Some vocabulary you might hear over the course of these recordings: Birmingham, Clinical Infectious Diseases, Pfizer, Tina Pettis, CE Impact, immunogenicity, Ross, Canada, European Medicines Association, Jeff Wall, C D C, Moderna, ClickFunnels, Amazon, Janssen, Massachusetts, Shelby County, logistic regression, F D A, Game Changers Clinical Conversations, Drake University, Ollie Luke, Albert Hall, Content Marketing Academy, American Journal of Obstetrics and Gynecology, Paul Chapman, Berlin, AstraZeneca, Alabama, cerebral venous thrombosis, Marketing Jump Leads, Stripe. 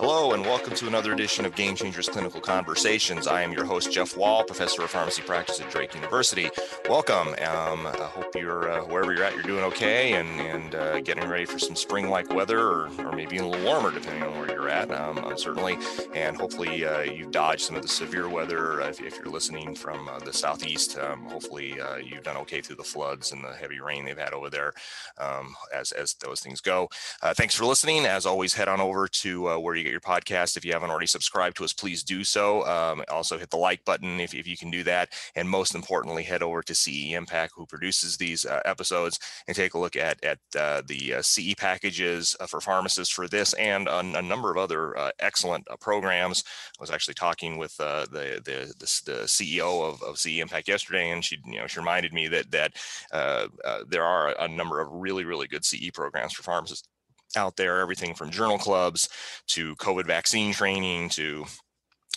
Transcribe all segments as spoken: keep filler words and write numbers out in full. Hello, and welcome to another edition of Game Changers Clinical Conversations. I am your host, Jeff Wall, professor of pharmacy practice at Drake University. Welcome. Um, I hope you're, uh, wherever you're at, you're doing okay and, and uh, getting ready for some spring-like weather or, or maybe even a little warmer, depending on where you're at, um, certainly. And hopefully uh, you've dodged some of the severe weather. If, if you're listening from uh, the southeast, um, hopefully uh, you've done okay through the floods and the heavy rain they've had over there um, as, as those things go. Uh, thanks for listening. As always, head on over to uh, where you get your podcast. If you haven't already subscribed to us, please do so. Um, also hit the like button if, if you can do that. And most importantly, head over to C E Impact, who produces these uh, episodes, and take a look at, at uh, the uh, C E packages uh, for pharmacists for this and a, a number of other uh, excellent uh, programs. I was actually talking with uh, the, the, the, the C E O of, of C E Impact yesterday, and she, you know, she reminded me that, that uh, uh, there are a number of really, really good C E programs for pharmacists out there, everything from journal clubs to COVID vaccine training to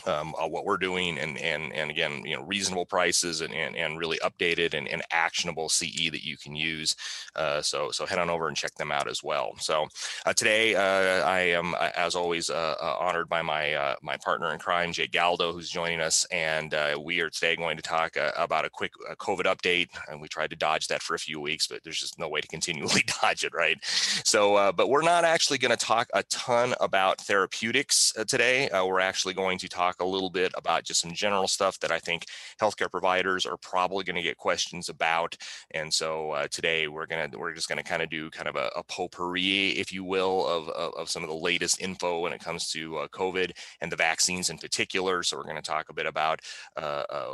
um, uh, what we're doing, and and and again, you know, reasonable prices and and, and really updated and, and actionable C E that you can use. Uh, so so head on over and check them out as well. So uh, today uh, I am, as always, uh, uh, honored by my uh, my partner in crime, Jake Galdo, who's joining us, and uh, we are today going to talk uh, about a quick uh, COVID update. And we tried to dodge that for a few weeks, but there's just no way to continually dodge it, right? So, uh, but we're not actually going to talk a ton about therapeutics uh, today. Uh, we're actually going to talk. a little bit about just some general stuff that I think healthcare providers are probably going to get questions about, and so uh, today we're gonna we're just gonna kind of do kind of a, a potpourri, if you will, of, of of some of the latest info when it comes to uh, COVID and the vaccines in particular. So we're going to talk a bit about uh, uh,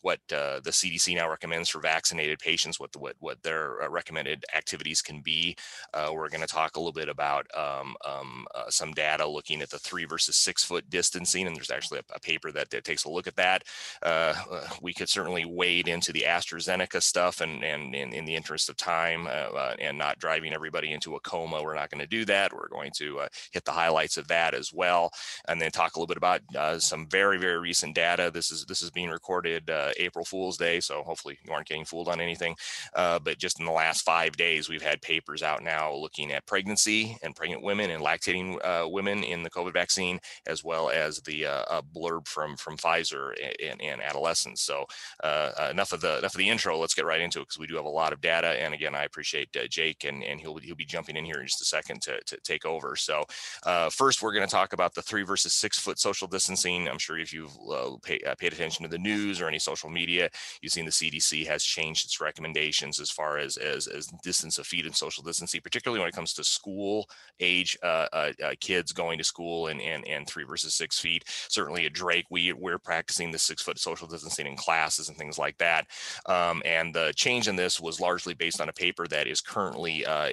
what uh, the C D C now recommends for vaccinated patients, what the, what what their uh, recommended activities can be. Uh, we're going to talk a little bit about um, um, uh, some data looking at the three versus six foot distancing, and there's actually a paper that, that takes a look at that. Uh, we could certainly wade into the AstraZeneca stuff, and, and, and in the interest of time uh, uh, and not driving everybody into a coma, we're not going to do that. We're going to uh, hit the highlights of that as well, and then talk a little bit about uh, some very, very recent data. This is this is being recorded uh, April Fool's Day, so hopefully you aren't getting fooled on anything. Uh, but just in the last five days, we've had papers out now looking at pregnancy and pregnant women and lactating uh, women in the COVID vaccine, as well as the uh, a blurb from from Pfizer in, in adolescents. So uh, enough of the enough of the intro. Let's get right into it, because we do have a lot of data. And again, I appreciate uh, Jake, and and he'll he'll be jumping in here in just a second to, to take over. So uh, first, we're going to talk about the three versus six foot social distancing. I'm sure if you've uh, pay, uh, paid attention to the news or any social media, you've seen the C D C has changed its recommendations as far as as, as distance of feet and social distancing, particularly when it comes to school age uh, uh, uh, kids going to school and and and three versus six feet. So certainly at Drake, we, we're practicing the six foot social distancing in classes and things like that. Um, and the change in this was largely based on a paper that is currently uh,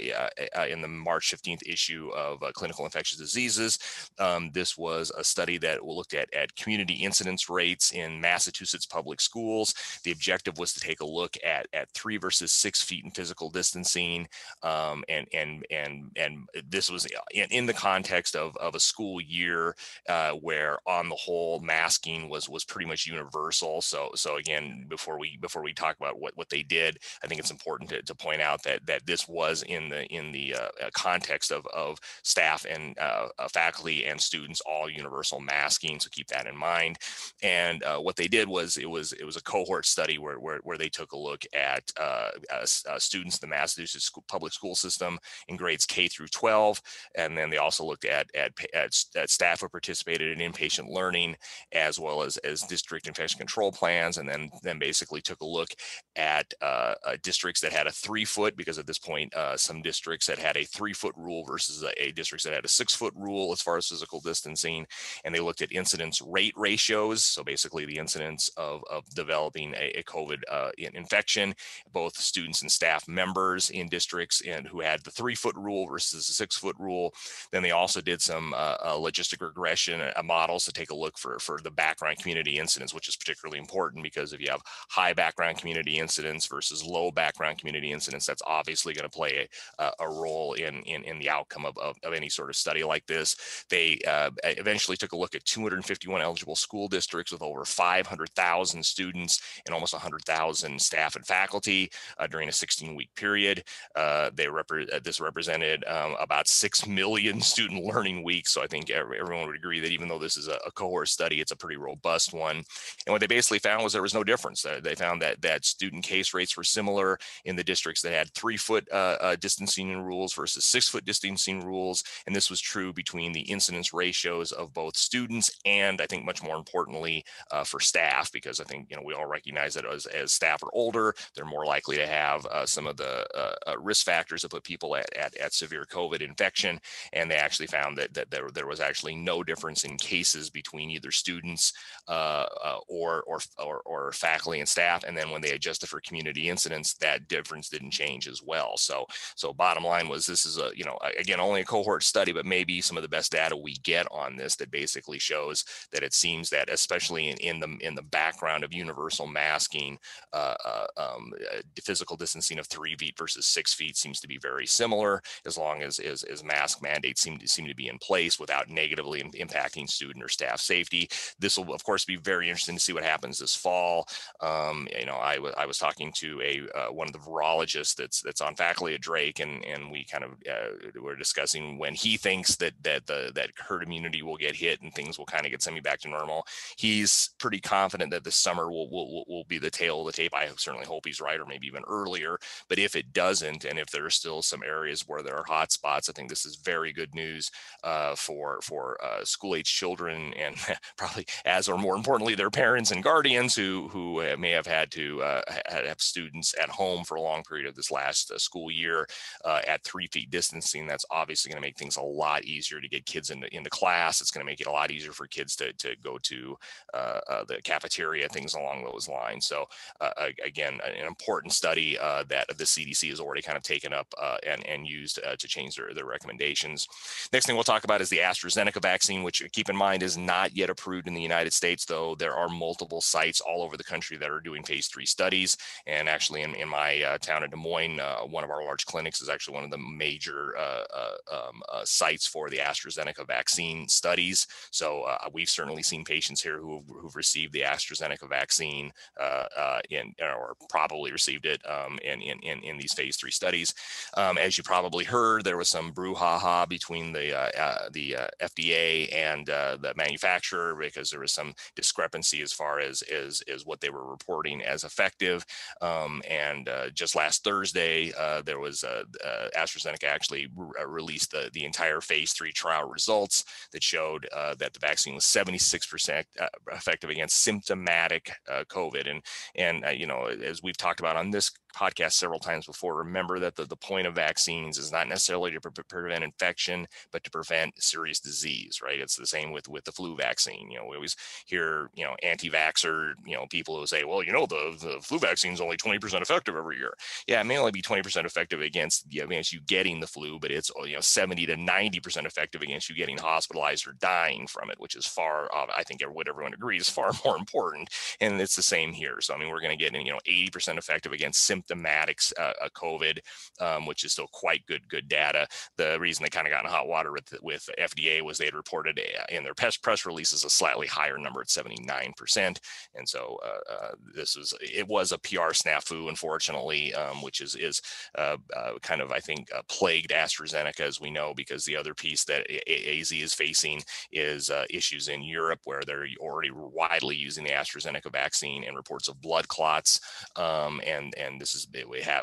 uh, in the March fifteenth issue of uh, Clinical Infectious Diseases. Um, this was a study that looked at, at community incidence rates in Massachusetts public schools. The objective was to take a look at, at three versus six feet in physical distancing. Um, and, and, and, and this was in, in the context of, of a school year uh, where on the whole masking was was pretty much universal. So so again, before we before we talk about what, what they did, I think it's important to, to point out that that this was in the in the uh, context of of staff and uh, faculty and students all universal masking. So keep that in mind. And uh, what they did was it was it was a cohort study where where, where they took a look at uh, uh, students in the Massachusetts school, public school system in grades K through twelve, and then they also looked at at, at, at staff who participated in inpatient learning, as well as, as district infection control plans, and then then basically took a look at uh, uh, districts that had a three foot, because at this point, uh, some districts that had a three foot rule versus a, a districts that had a six foot rule as far as physical distancing. And they looked at incidence rate ratios. So basically the incidence of, of developing a, a COVID uh, infection, both students and staff members in districts and who had the three foot rule versus the six foot rule. Then they also did some uh, uh, logistic regression, a model, so take a look for, for the background community incidence, which is particularly important, because if you have high background community incidence versus low background community incidence, that's obviously going to play a, a role in, in, in the outcome of, of, of any sort of study like this. They uh, eventually took a look at two hundred fifty-one eligible school districts with over five hundred thousand students and almost one hundred thousand staff and faculty uh, during a sixteen-week period. Uh, they rep- this represented um, about six million student learning weeks. So I think every, everyone would agree that even though this is a, a cohort study, it's a pretty robust one. And what they basically found was there was no difference. Uh, they found that, that student case rates were similar in the districts that had three-foot uh, uh, distancing rules versus six-foot distancing rules. And this was true between the incidence ratios of both students and, I think, much more importantly, uh, for staff, because I think, you know, we all recognize that as, as staff are older, they're more likely to have uh, some of the uh, uh, risk factors that put people at, at, at severe COVID infection. And they actually found that, that there, there was actually no difference in cases between either students uh, uh, or, or, or, or faculty and staff. And then when they adjusted for community incidents, that difference didn't change as well. So, so bottom line was, this is a, you know, again, only a cohort study, but maybe some of the best data we get on this that basically shows that it seems that, especially in, in the in the background of universal masking, uh, uh, um, uh, physical distancing of three feet versus six feet seems to be very similar, as long as as, as mask mandates seem to seem to be in place without negatively in, impacting student or staff safety. This will, of course, be very interesting to see what happens this fall. Um, you know, I, w- I was talking to a uh, one of the virologists that's that's on faculty at Drake, and and we kind of uh, were discussing when he thinks that that the that herd immunity will get hit and things will kind of get semi back to normal. He's pretty confident that this summer will, will will be the tail of the tape. I certainly hope he's right, or maybe even earlier. But if it doesn't, and if there are still some areas where there are hot spots, I think this is very good news uh, for for uh, school-age children, and probably, as or more importantly, their parents and guardians who who may have had to uh, have students at home for a long period of this last uh, school year uh, at three feet distancing. That's obviously going to make things a lot easier to get kids into into class. It's going to make it a lot easier for kids to to go to uh, uh, the cafeteria, things along those lines. So uh, again, an important study uh, that the C D C has already kind of taken up uh, and, and used uh, to change their, their recommendations. Next thing we'll talk about is the AstraZeneca vaccine, which, keep in mind, is not yet approved in the United States, though there are multiple sites all over the country that are doing phase three studies. And actually in, in my uh, town of Des Moines, uh, one of our large clinics is actually one of the major uh, uh, um, uh, sites for the AstraZeneca vaccine studies. So uh, we've certainly seen patients here who who've received the AstraZeneca vaccine uh, uh, in, or probably received it um, in, in, in these phase three studies. Um, as you probably heard, there was some brouhaha between the uh, uh, the uh, F D A and uh, the manufacturer, because there was some discrepancy as far as as, as what they were reporting as effective. Um, and uh, just last Thursday, uh, there was uh, uh, AstraZeneca actually re- released the, the entire phase three trial results that showed uh, that the vaccine was seventy-six percent effective against symptomatic uh, COVID. And, and uh, you know, as we've talked about on this podcast several times before, remember that the, the point of vaccines is not necessarily to pre- prevent infection, but to prevent serious disease, right? It's the same with, with the flu vaccine. You know, we always hear, you know, anti-vaxxer, you know, people who say, well, you know, the, the flu vaccine is only twenty percent effective every year. Yeah, it may only be twenty percent effective against, you know, against you getting the flu, but it's, you know, seventy to ninety percent effective against you getting hospitalized or dying from it, which is far, I think what everyone agrees, far more important. And it's the same here. So, I mean, we're going to get, you know, eighty percent effective against symptoms symptomatics uh, uh, COVID, um, which is still quite good, good data. The reason they kind of got in hot water with, with F D A was they had reported a, in their press, press releases a slightly higher number at seventy-nine percent. And so uh, uh, this was, it was a P R snafu, unfortunately, um, which is, is uh, uh, kind of, I think, uh, plagued AstraZeneca, as we know, because the other piece that A Z is facing is uh, issues in Europe, where they're already widely using the AstraZeneca vaccine and reports of blood clots. Um, and, and this is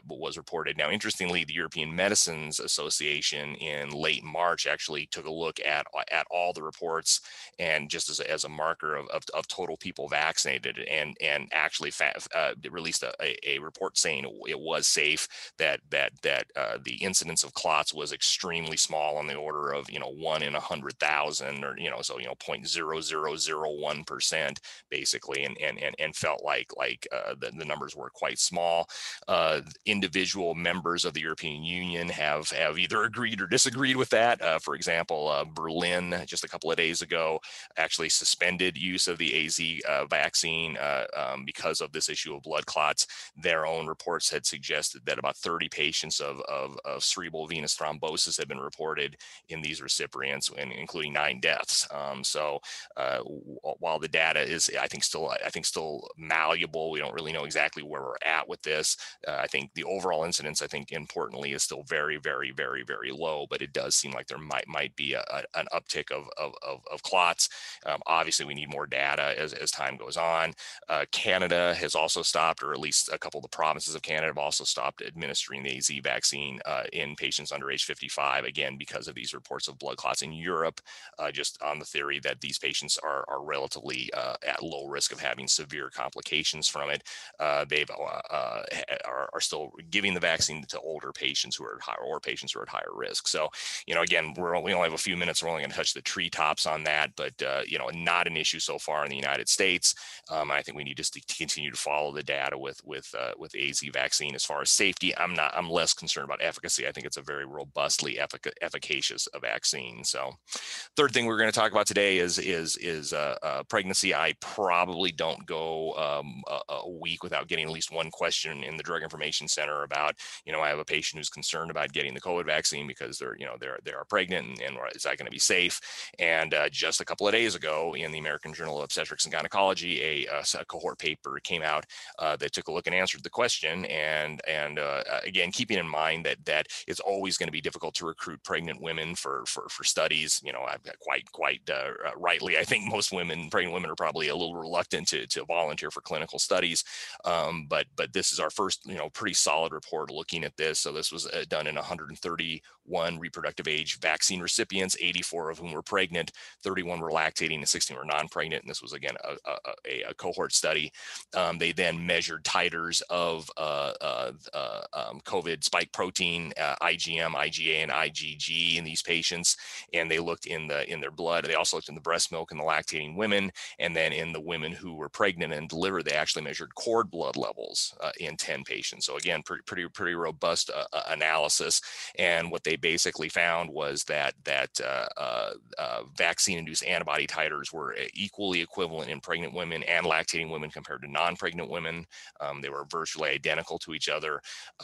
what was reported. Now, interestingly, the European Medicines Association in late March actually took a look at, at all the reports, and just as a, as a marker of, of, of total people vaccinated, and, and actually fa- uh, released a, a, a report saying it was safe, that that that uh, the incidence of clots was extremely small, on the order of, you know, one in a hundred thousand, or, you know, so, you know, zero point zero zero zero one percent basically, and and and, and felt like like uh, the, the numbers were quite small. uh, individual members of the European Union have, have either agreed or disagreed with that. Uh, for example, uh, Berlin, just a couple of days ago, actually suspended use of the A Z uh, vaccine uh, um, because of this issue of blood clots. Their own reports had suggested that about thirty patients of, of, of cerebral venous thrombosis had been reported in these recipients, and including nine deaths. Um, so uh, w- while the data is, I think, still I think still malleable, we don't really know exactly where we're at with this. Uh, I think the overall incidence, I think, importantly, is still very, very, very, very low. But it does seem like there might might be a, a, an uptick of of, of, of clots. Um, obviously, we need more data as, as time goes on. Uh, Canada has also stopped, or at least a couple of the provinces of Canada have also stopped administering the A Z vaccine uh, in patients under age fifty-five, again, because of these reports of blood clots in Europe, uh, just on the theory that these patients are, are relatively uh, at low risk of having severe complications from it. Uh, they've uh, uh, are, are still giving the vaccine to older patients who are at higher, or patients who are at higher risk. So, you know, again, we're only, we only have a few minutes. We're only going to touch the treetops on that, but uh, you know, not an issue so far in the United States. Um, I think we need just to continue to follow the data with with uh, with the A Z vaccine. As far as safety, I'm not. I'm less concerned about efficacy. I think it's a very robustly effic- efficacious vaccine. So, third thing we're going to talk about today is is is uh, uh, pregnancy. I probably don't go um, a, a week without getting at least one question in the Drug Information Center about, you know, I have a patient who's concerned about getting the COVID vaccine because they're, you know, they're they are pregnant and, and is that going to be safe? And uh, just a couple of days ago, in the American Journal of Obstetrics and Gynecology, a, a cohort paper came out uh, that took a look and answered the question. And and uh, again, keeping in mind that that it's always going to be difficult to recruit pregnant women for for for studies. You know, I've got quite quite uh, rightly, I think most women, pregnant women, are probably a little reluctant to to volunteer for clinical studies. Um, but but this is our first, you know, pretty solid report looking at this. So this was uh, done in one hundred thirty-one reproductive age vaccine recipients, eighty-four of whom were pregnant, thirty-one were lactating, and sixteen were non-pregnant. And this was again a, a, a cohort study. Um, they then measured titers of uh, uh, uh, um, COVID spike protein, uh, I G M, I G A, and I G G in these patients, and they looked in the in their blood. They also looked in the breast milk in the lactating women, and then in the women who were pregnant and delivered, they actually measured cord blood levels uh, in ten patients. So again, pretty pretty pretty robust uh, analysis. And what they basically found was that that uh, uh, uh, vaccine-induced antibody titers were equally equivalent in pregnant women and lactating women compared to non-pregnant women. Um, they were virtually identical to each other.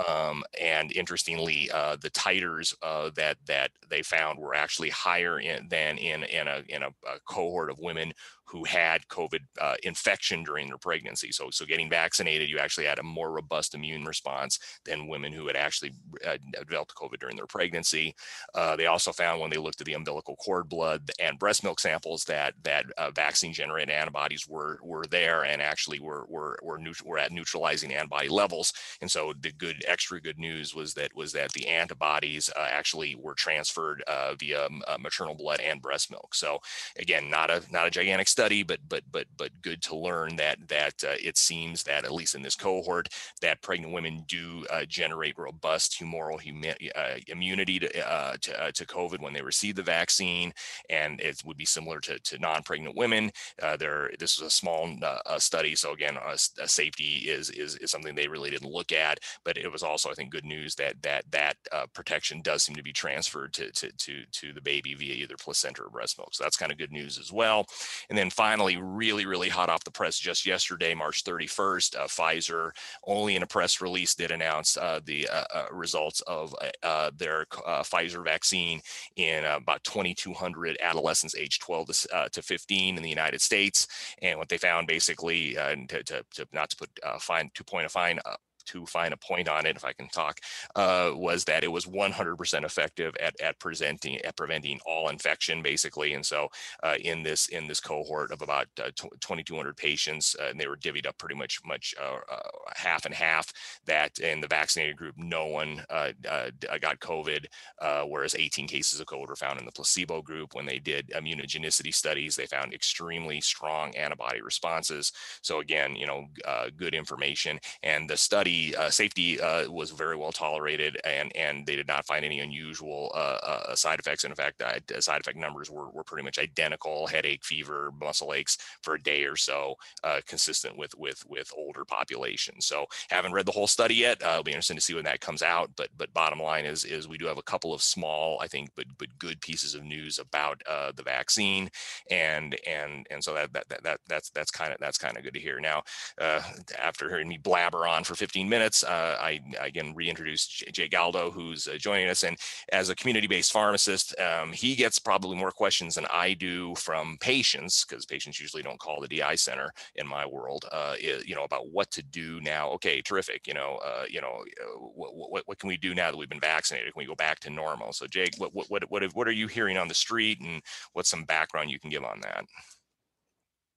Um, and interestingly, uh, the titers uh, that that they found were actually higher in, than in in a in a, a cohort of women who had COVID uh, infection during their pregnancy. So, so getting vaccinated, you actually had a more robust immune response than women who had actually uh, developed COVID during their pregnancy. Uh, they also found when they looked at the umbilical cord blood and breast milk samples that that uh, vaccine-generated antibodies were were there and actually were were were, neut- were at neutralizing antibody levels. And so the good extra good news was that was that the antibodies uh, actually were transferred uh, via uh, maternal blood and breast milk. So again, not a not a gigantic study. Study, but but but but good to learn that that uh, it seems that at least in this cohort that pregnant women do uh, generate robust humoral humi- uh, immunity to uh, to, uh, to COVID when they receive the vaccine, and it would be similar to, to non-pregnant women. Uh, there, this was a small uh, study, so again, uh, safety is, is is something they really didn't look at. But it was also, I think, good news that that that uh, protection does seem to be transferred to to to to the baby via either placenta or breast milk. So that's kind of good news as well. And then. And finally, really, really hot off the press just yesterday, March thirty-first, uh, Pfizer, only in a press release, did announce uh, the uh, uh, results of uh, their uh, Pfizer vaccine in uh, about twenty-two hundred adolescents aged twelve to fifteen in the United States. And what they found basically, uh, to, to, to not to put uh, fine, to point a fine uh, to find a point on it, if I can talk, uh, was that it was one hundred percent effective at at presenting at preventing all infection, basically. And so, uh, in this in this cohort of about uh, twenty-two hundred patients, uh, and they were divvied up pretty much much uh, uh, half and half. That in the vaccinated group, no one uh, uh, got COVID, uh, whereas eighteen cases of COVID were found in the placebo group. When they did immunogenicity studies, they found extremely strong antibody responses. So again, you know, uh, good information, and the study. study uh, safety uh, was very well tolerated, and and they did not find any unusual uh, uh, side effects. And in fact, uh, side effect numbers were, were pretty much identical: headache, fever, muscle aches for a day or so, uh, consistent with with with older populations. So, haven't read the whole study yet. Uh, it'll be interesting to see when that comes out. But but bottom line is is we do have a couple of small, I think, but but good pieces of news about uh, the vaccine, and and and so that that that, that that's that's kind of that's kind of good to hear. Now, uh, after hearing me blabber on for fifteen minutes, uh, I again reintroduce Jay Galdo, who's uh, joining us, and as a community-based pharmacist, um, he gets probably more questions than I do from patients, because patients usually don't call the D I center in my world. Uh, you know, about what to do now. Okay, terrific. You know, uh, you know, what, what what can we do now that we've been vaccinated? Can we go back to normal? So, Jake, what what what what, what are you hearing on the street, and what's some background you can give on that?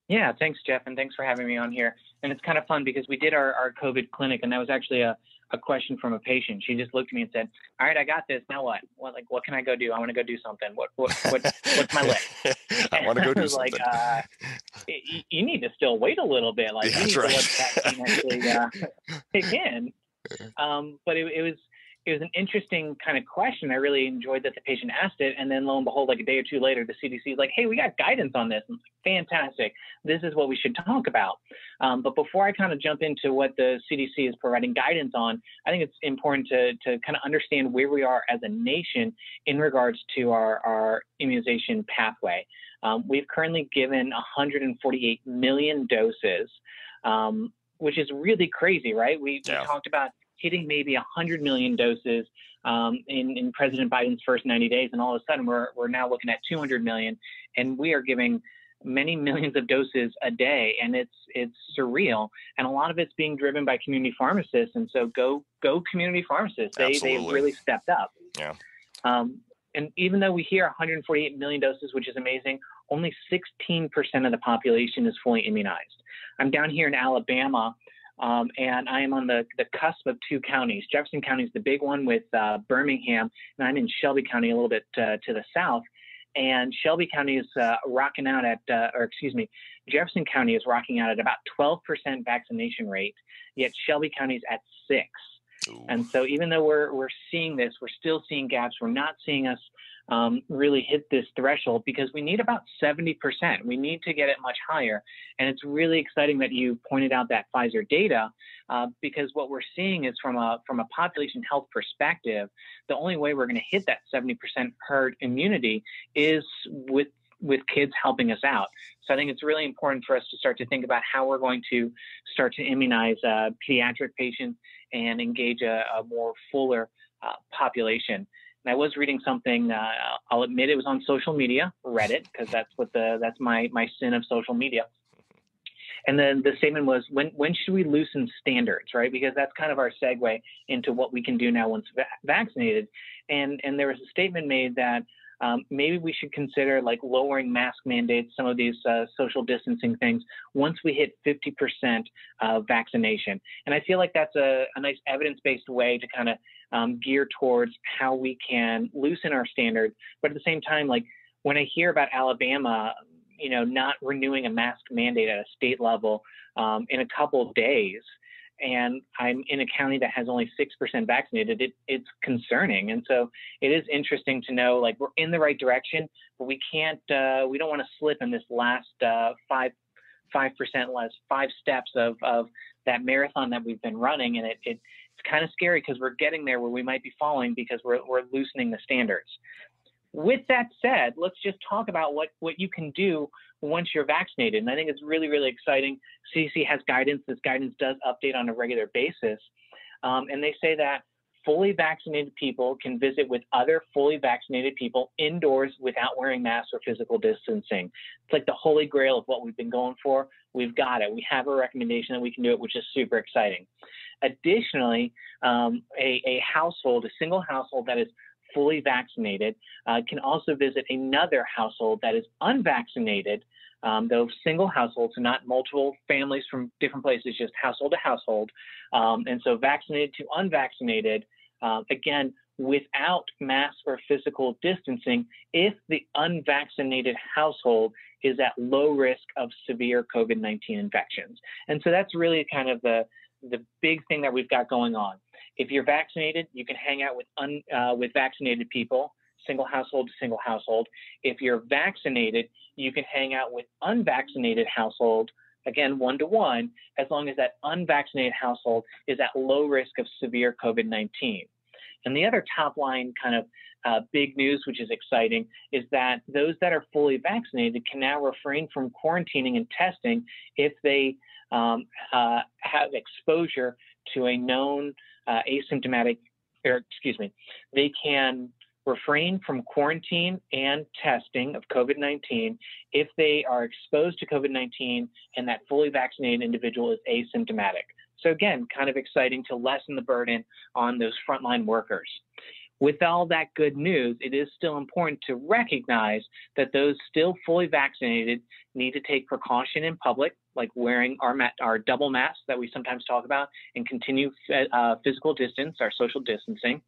Yeah, thanks, Jeff, and thanks for having me on here. And it's kind of fun because we did our, our COVID clinic, and that was actually a, a question from a patient. She just looked at me and said, all right, I got this. Now what? What like, what can I go do? I want to go do something. What, what, what what's my list? I want to go do something. Like, uh, you, you need to still wait a little bit. Like, yeah, you need right. to let that actually uh, kick in. Um, but it, it was it was an interesting kind of question. I really enjoyed that the patient asked it. And then lo and behold, like a day or two later, the C D C is like, hey, we got guidance on this. And I'm like, fantastic. This is what we should talk about. Um, but before I kind of jump into what the C D C is providing guidance on, I think it's important to, to kind of understand where we are as a nation in regards to our, our immunization pathway. Um, we've currently given one hundred forty-eight million doses, um, which is really crazy, right? We, yeah. we talked about hitting maybe one hundred million doses um, in, in President Biden's first ninety days. And all of a sudden, we're, we're now looking at two hundred million. And we are giving many millions of doses a day. And it's it's surreal. And a lot of it's being driven by community pharmacists. And so go go community pharmacists. They, they really stepped up. Yeah. Um, and even though we hear one hundred forty-eight million doses, which is amazing, only sixteen percent of the population is fully immunized. I'm down here in Alabama. Um, and I am on the, the cusp of two counties. Jefferson County is the big one with uh, Birmingham, and I'm in Shelby County a little bit uh, to the south. And Shelby County is uh, rocking out at, uh, or excuse me, Jefferson County is rocking out at about twelve percent vaccination rate, yet Shelby County is at six. Ooh. And so even though we're we're seeing this, we're still seeing gaps. We're not seeing us um, really hit this threshold because we need about seventy percent. We need to get it much higher. And it's really exciting that you pointed out that Pfizer data uh, because what we're seeing is from a from a population health perspective, the only way we're going to hit that seventy percent herd immunity is with with kids helping us out. So I think it's really important for us to start to think about how we're going to start to immunize uh, pediatric patients and engage a, a more fuller uh, population. And I was reading something, uh, I'll admit it was on social media, Reddit, because that's what the that's my my sin of social media. And then the statement was, when when should we loosen standards, right? Because that's kind of our segue into what we can do now once va- vaccinated. And and there was a statement made that Um, maybe we should consider like lowering mask mandates, some of these uh, social distancing things, once we hit fifty percent uh, vaccination. And I feel like that's a, a nice evidence-based way to kind of um, gear towards how we can loosen our standards. But at the same time, like when I hear about Alabama, you know, not renewing a mask mandate at a state level um, in a couple of days, and I'm in a county that has only six percent vaccinated, it, it's concerning. And so it is interesting to know, like, we're in the right direction, but we can't, uh, we don't want to slip in this last uh, five, five percent less, five steps of, of that marathon that we've been running. And it, it it's kind of scary because we're getting there where we might be falling because we're, we're loosening the standards. With that said, let's just talk about what, what you can do once you're vaccinated. And I think it's really, really exciting. C D C has guidance. This guidance does update on a regular basis. Um, and they say that fully vaccinated people can visit with other fully vaccinated people indoors without wearing masks or physical distancing. It's like the holy grail of what we've been going for. We've got it. We have a recommendation that we can do it, which is super exciting. Additionally, um, a, a household, a single household that is fully vaccinated, uh, can also visit another household that is unvaccinated, um, though single households, so not multiple families from different places, just household to household. Um, and so vaccinated to unvaccinated, uh, again, without mask or physical distancing, if the unvaccinated household is at low risk of severe COVID nineteen infections. And so that's really kind of the the big thing that we've got going on. If you're vaccinated, you can hang out with un, uh, with vaccinated people, single household to single household. If you're vaccinated, you can hang out with unvaccinated household, again, one-to-one, as long as that unvaccinated household is at low risk of severe COVID nineteen. And the other top line kind of uh, big news, which is exciting, is that those that are fully vaccinated can now refrain from quarantining and testing if they um, uh, have exposure to a known uh, asymptomatic, or excuse me, they can refrain from quarantine and testing of COVID nineteen if they are exposed to COVID nineteen and that fully vaccinated individual is asymptomatic. So again, kind of exciting to lessen the burden on those frontline workers. With all that good news, it is still important to recognize that those still fully vaccinated need to take precaution in public, like wearing our, mat- our double masks that we sometimes talk about, and continue uh, physical distance, our social distancing.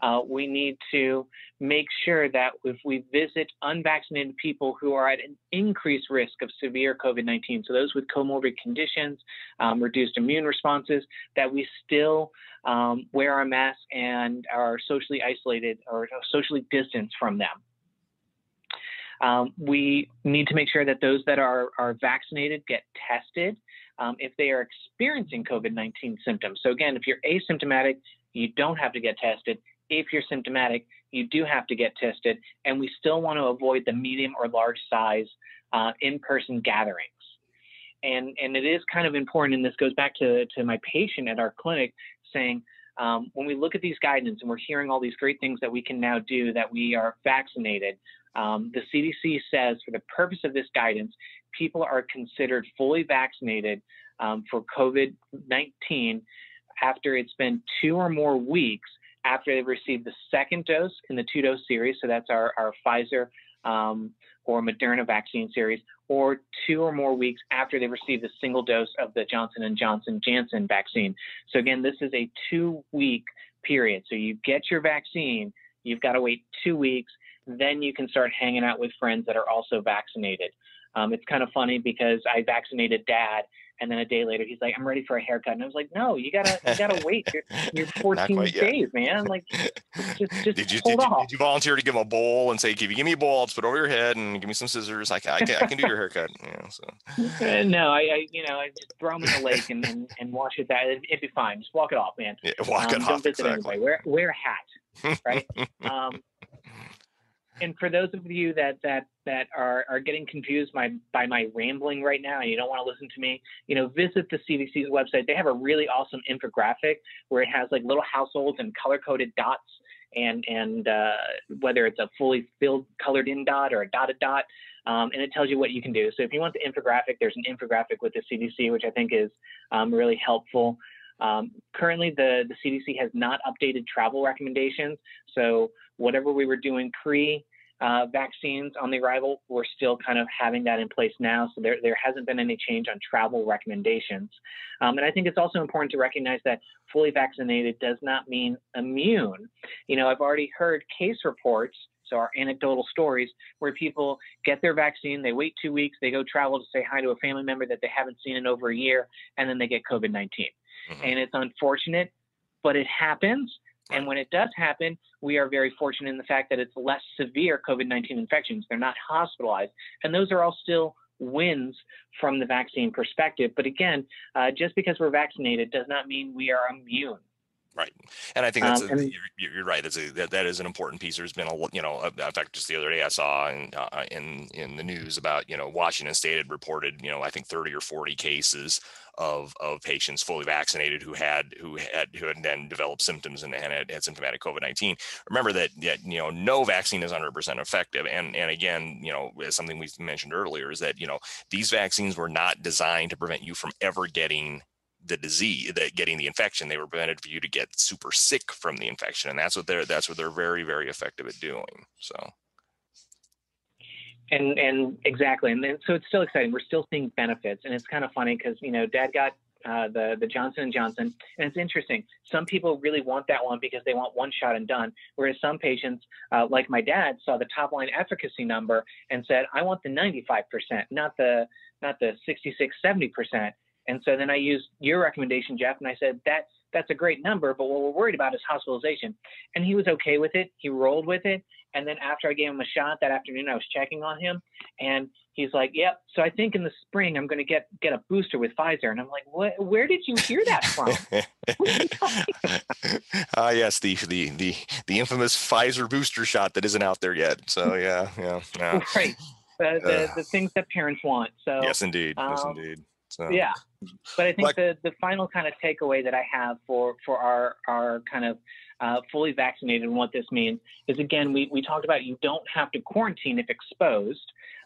Uh, we need to make sure that if we visit unvaccinated people who are at an increased risk of severe COVID nineteen, so those with comorbid conditions, um, reduced immune responses, that we still um, wear our masks and are socially isolated or socially distanced from them. Um, we need to make sure that those that are, are vaccinated get tested um, if they are experiencing COVID nineteen symptoms. So again, if you're asymptomatic, you don't have to get tested. If you're symptomatic, you do have to get tested, and we still want to avoid the medium or large size uh, in-person gatherings. And and it is kind of important, and this goes back to, to my patient at our clinic saying, um, when we look at these guidance and we're hearing all these great things that we can now do that we are vaccinated, um, the C D C says for the purpose of this guidance, people are considered fully vaccinated um, for COVID nineteen after it's been two or more weeks after they've received the second dose in the two-dose series, so that's our, our Pfizer um, or Moderna vaccine series, or two or more weeks after they've received the single dose of the Johnson and Johnson Janssen vaccine. So again, this is a two-week period. So you get your vaccine, you've got to wait two weeks, then you can start hanging out with friends that are also vaccinated. Um, it's kind of funny because I vaccinated Dad, and then a day later, he's like, "I'm ready for a haircut," and I was like, "No, you gotta, you gotta wait. You're, you're fourteen days, man. Like, just, just did you, hold did, off." Did you volunteer to give a bowl and say, "Give you, give me a bowl. I'll just put it over your head and give me some scissors. I can, I can, I can do your haircut." Yeah, so. uh, no, I, I, you know, I just throw him in the lake and and, and wash it back. It'd, it'd be fine. Just walk it off, man. Yeah, walk um, it off. Don't visit exactly. Anybody. Wear, wear a hat, right? um, And for those of you that that that are, are getting confused by, by my rambling right now and you don't want to listen to me, you know, visit the C D C's website. They have a really awesome infographic where it has like little households and color-coded dots, and and uh, whether it's a fully filled colored-in dot or a dotted dot, um, and it tells you what you can do. So if you want the infographic, there's an infographic with the C D C, which I think is um, really helpful. Um, currently, the, the C D C has not updated travel recommendations, so whatever we were doing pre uh, vaccines on the arrival, we're still kind of having that in place now. So there, there hasn't been any change on travel recommendations. Um, and I think it's also important to recognize that fully vaccinated does not mean immune. You know, I've already heard case reports, so our anecdotal stories, where people get their vaccine, they wait two weeks, they go travel to say hi to a family member that they haven't seen in over a year, and then they get COVID nineteen. Mm-hmm. And it's unfortunate, but it happens. And when it does happen, we are very fortunate in the fact that it's less severe COVID nineteen infections. They're not hospitalized. And those are all still wins from the vaccine perspective. But again, uh, just because we're vaccinated does not mean we are immune. Right. And I think that's um, a, and, you're, you're right. That's a, that, that is an important piece. There's been a, you know, in fact, just the other day I saw in, uh, in in the news about, you know, Washington State had reported, you know, I think thirty or forty cases of of patients fully vaccinated who had who had who had then developed symptoms and had, had symptomatic COVID nineteen. Remember that, that, you know, no vaccine is one hundred percent effective. And and again, you know, as something we mentioned earlier is that, you know, these vaccines were not designed to prevent you from ever getting the disease, that getting the infection. They were prevented for you to get super sick from the infection, and that's what they're that's what they're very, very effective at doing. So and and exactly, and then so it's still exciting. We're still seeing benefits, and it's kind of funny because, you know, Dad got uh, the the Johnson and Johnson, and it's interesting. Some people really want that one because they want one shot and done, whereas some patients, uh, like my dad, saw the top line efficacy number and said, "I want the ninety-five percent, not the not the sixty-six, seventy percent." And so then I used your recommendation, Jeff, and I said, that's, that's a great number, but what we're worried about is hospitalization. And he was okay with it. He rolled with it. And then after I gave him a shot that afternoon, I was checking on him, and he's like, yep. So I think in the spring, I'm going to get, get a booster with Pfizer. And I'm like, what, where did you hear that from? Ah, uh, yes. The, the, the, the infamous Pfizer booster shot that isn't out there yet. So yeah, yeah. yeah. Right. The, the, uh, the things that parents want. So yes, indeed. Um, yes, indeed. So. Yeah. But I think like, the, the final kind of takeaway that I have for, for our, our kind of uh, fully vaccinated and what this means is, again, we, we talked about you don't have to quarantine if exposed.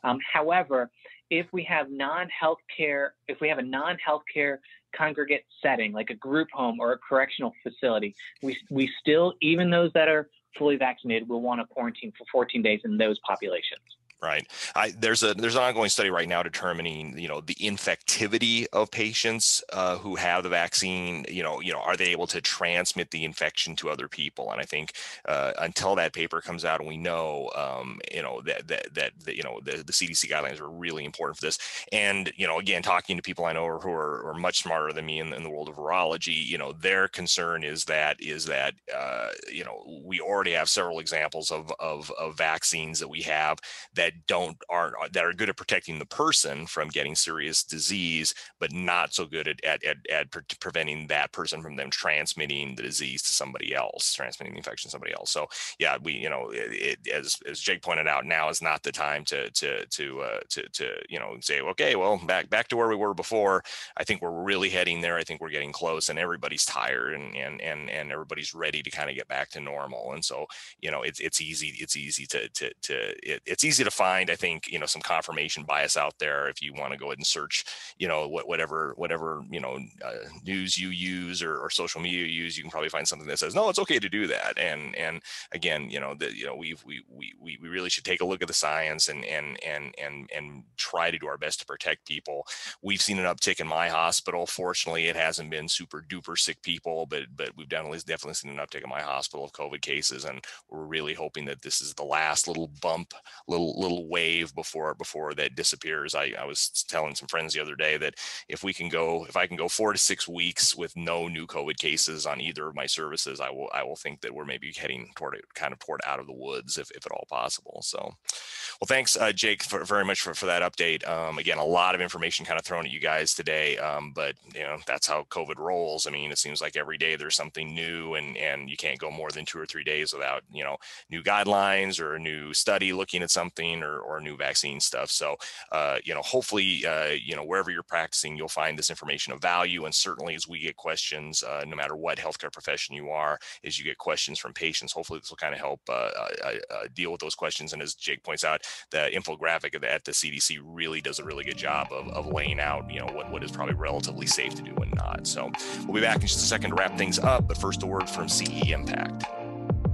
Um, however, if we have non-healthcare, if we have a non-healthcare congregate setting, like a group home or a correctional facility, we, we still, even those that are fully vaccinated, will want to quarantine for fourteen days in those populations. Right. I, there's a there's an ongoing study right now determining, you know, the infectivity of patients uh, who have the vaccine. You know, you know, are they able to transmit the infection to other people? And I think uh, until that paper comes out and we know, um, you know, that that, that that you know the, the C D C guidelines are really important for this. And you know, again, talking to people I know who are, are much smarter than me in, in the world of virology, you know, their concern is that is that uh, you know we already have several examples of of, of vaccines that we have that. don't aren't that are good at protecting the person from getting serious disease, but not so good at at, at, at pre- preventing that person from them transmitting the disease to somebody else, transmitting the infection to somebody else. So yeah, we you know it, it, as as Jake pointed out, now is not the time to to to uh, to to you know say okay, well back back to where we were before. I think we're really heading there. I think we're getting close, and everybody's tired, and and and and everybody's ready to kind of get back to normal. And so you know it's it's easy it's easy to to to it, it's easy to find, I think, you know, some confirmation bias out there if you want to go ahead and search, you know, what, whatever, whatever, you know, uh, news you use or, or social media you use, you can probably find something that says, no, it's okay to do that. And, and again, you know, that, you know, we've, we, we, we really should take a look at the science and, and, and, and, and try to do our best to protect people. We've seen an uptick in my hospital. Fortunately, it hasn't been super duper sick people, but, but we've definitely, definitely seen an uptick in my hospital of COVID cases. And we're really hoping that this is the last little bump, little, little wave before before that disappears. I, I was telling some friends the other day that if we can go, if I can go four to six weeks with no new COVID cases on either of my services, I will I will think that we're maybe heading toward it, kind of toward out of the woods, if, if at all possible. So, well, thanks, uh, Jake, for, very much for, for that update. Um, again, a lot of information kind of thrown at you guys today, um, but you know that's how COVID rolls. I mean, it seems like every day there's something new, and and you can't go more than two or three days without you know new guidelines or a new study looking at something. Or, or new vaccine stuff. So, uh, you know, hopefully, uh, you know, wherever you're practicing, you'll find this information of value. And certainly as we get questions, uh, no matter what healthcare profession you are, as you get questions from patients, hopefully this will kind of help uh, uh, uh, deal with those questions. And as Jake points out, the infographic at the, at the C D C really does a really good job of, of laying out, you know, what, what is probably relatively safe to do and not. So we'll be back in just a second to wrap things up. But first, a word from C E Impact.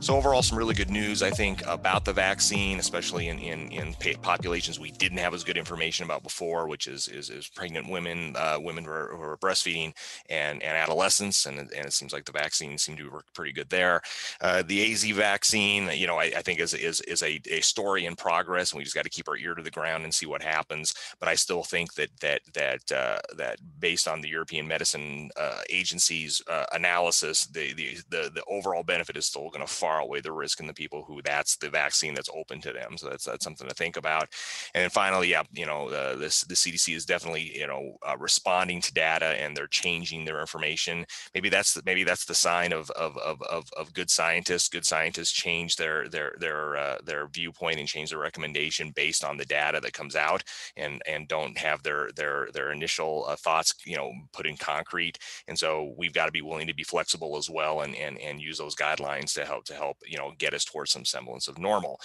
So overall, some really good news, I think, about the vaccine, especially in, in, in populations we didn't have as good information about before, which is is, is pregnant women, uh, women who are, who are breastfeeding, and, and adolescents, and, and it seems like the vaccine seemed to work pretty good there. Uh, the A Z vaccine, you know, I, I think is is is a, a story in progress, and we just got to keep our ear to the ground and see what happens. But I still think that that that uh, that based on the European Medicine uh, Agency's uh, analysis, the, the the the overall benefit is still going to far far away the risk in the people who that's the vaccine that's open to them. So that's, that's something to think about. And then finally, yeah, you know, uh, this, the C D C is definitely, you know, uh, responding to data, and they're changing their information. Maybe that's the, maybe that's the sign of, of, of, of, of good scientists. Good scientists change their, their, their, uh, their viewpoint and change their recommendation based on the data that comes out, and, and don't have their, their, their initial uh, thoughts, you know, put in concrete. And so we've got to be willing to be flexible as well, and, and, and use those guidelines to help to help, you know, get us towards some semblance of normal.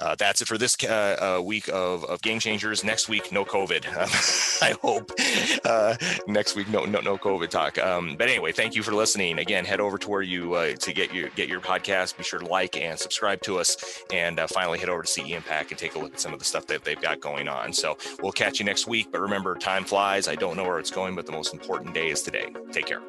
Uh, that's it for this uh, uh, week of, of Game Changers. Next week, no COVID. Um, I hope uh, next week, no, no, no COVID talk. Um, but anyway, thank you for listening. Again, head over to where you uh, to get your get your podcast. Be sure to like and subscribe to us. And uh, finally, head over to C E Impact and take a look at some of the stuff that they've got going on. So we'll catch you next week. But remember, time flies. I don't know where it's going, but the most important day is today. Take care.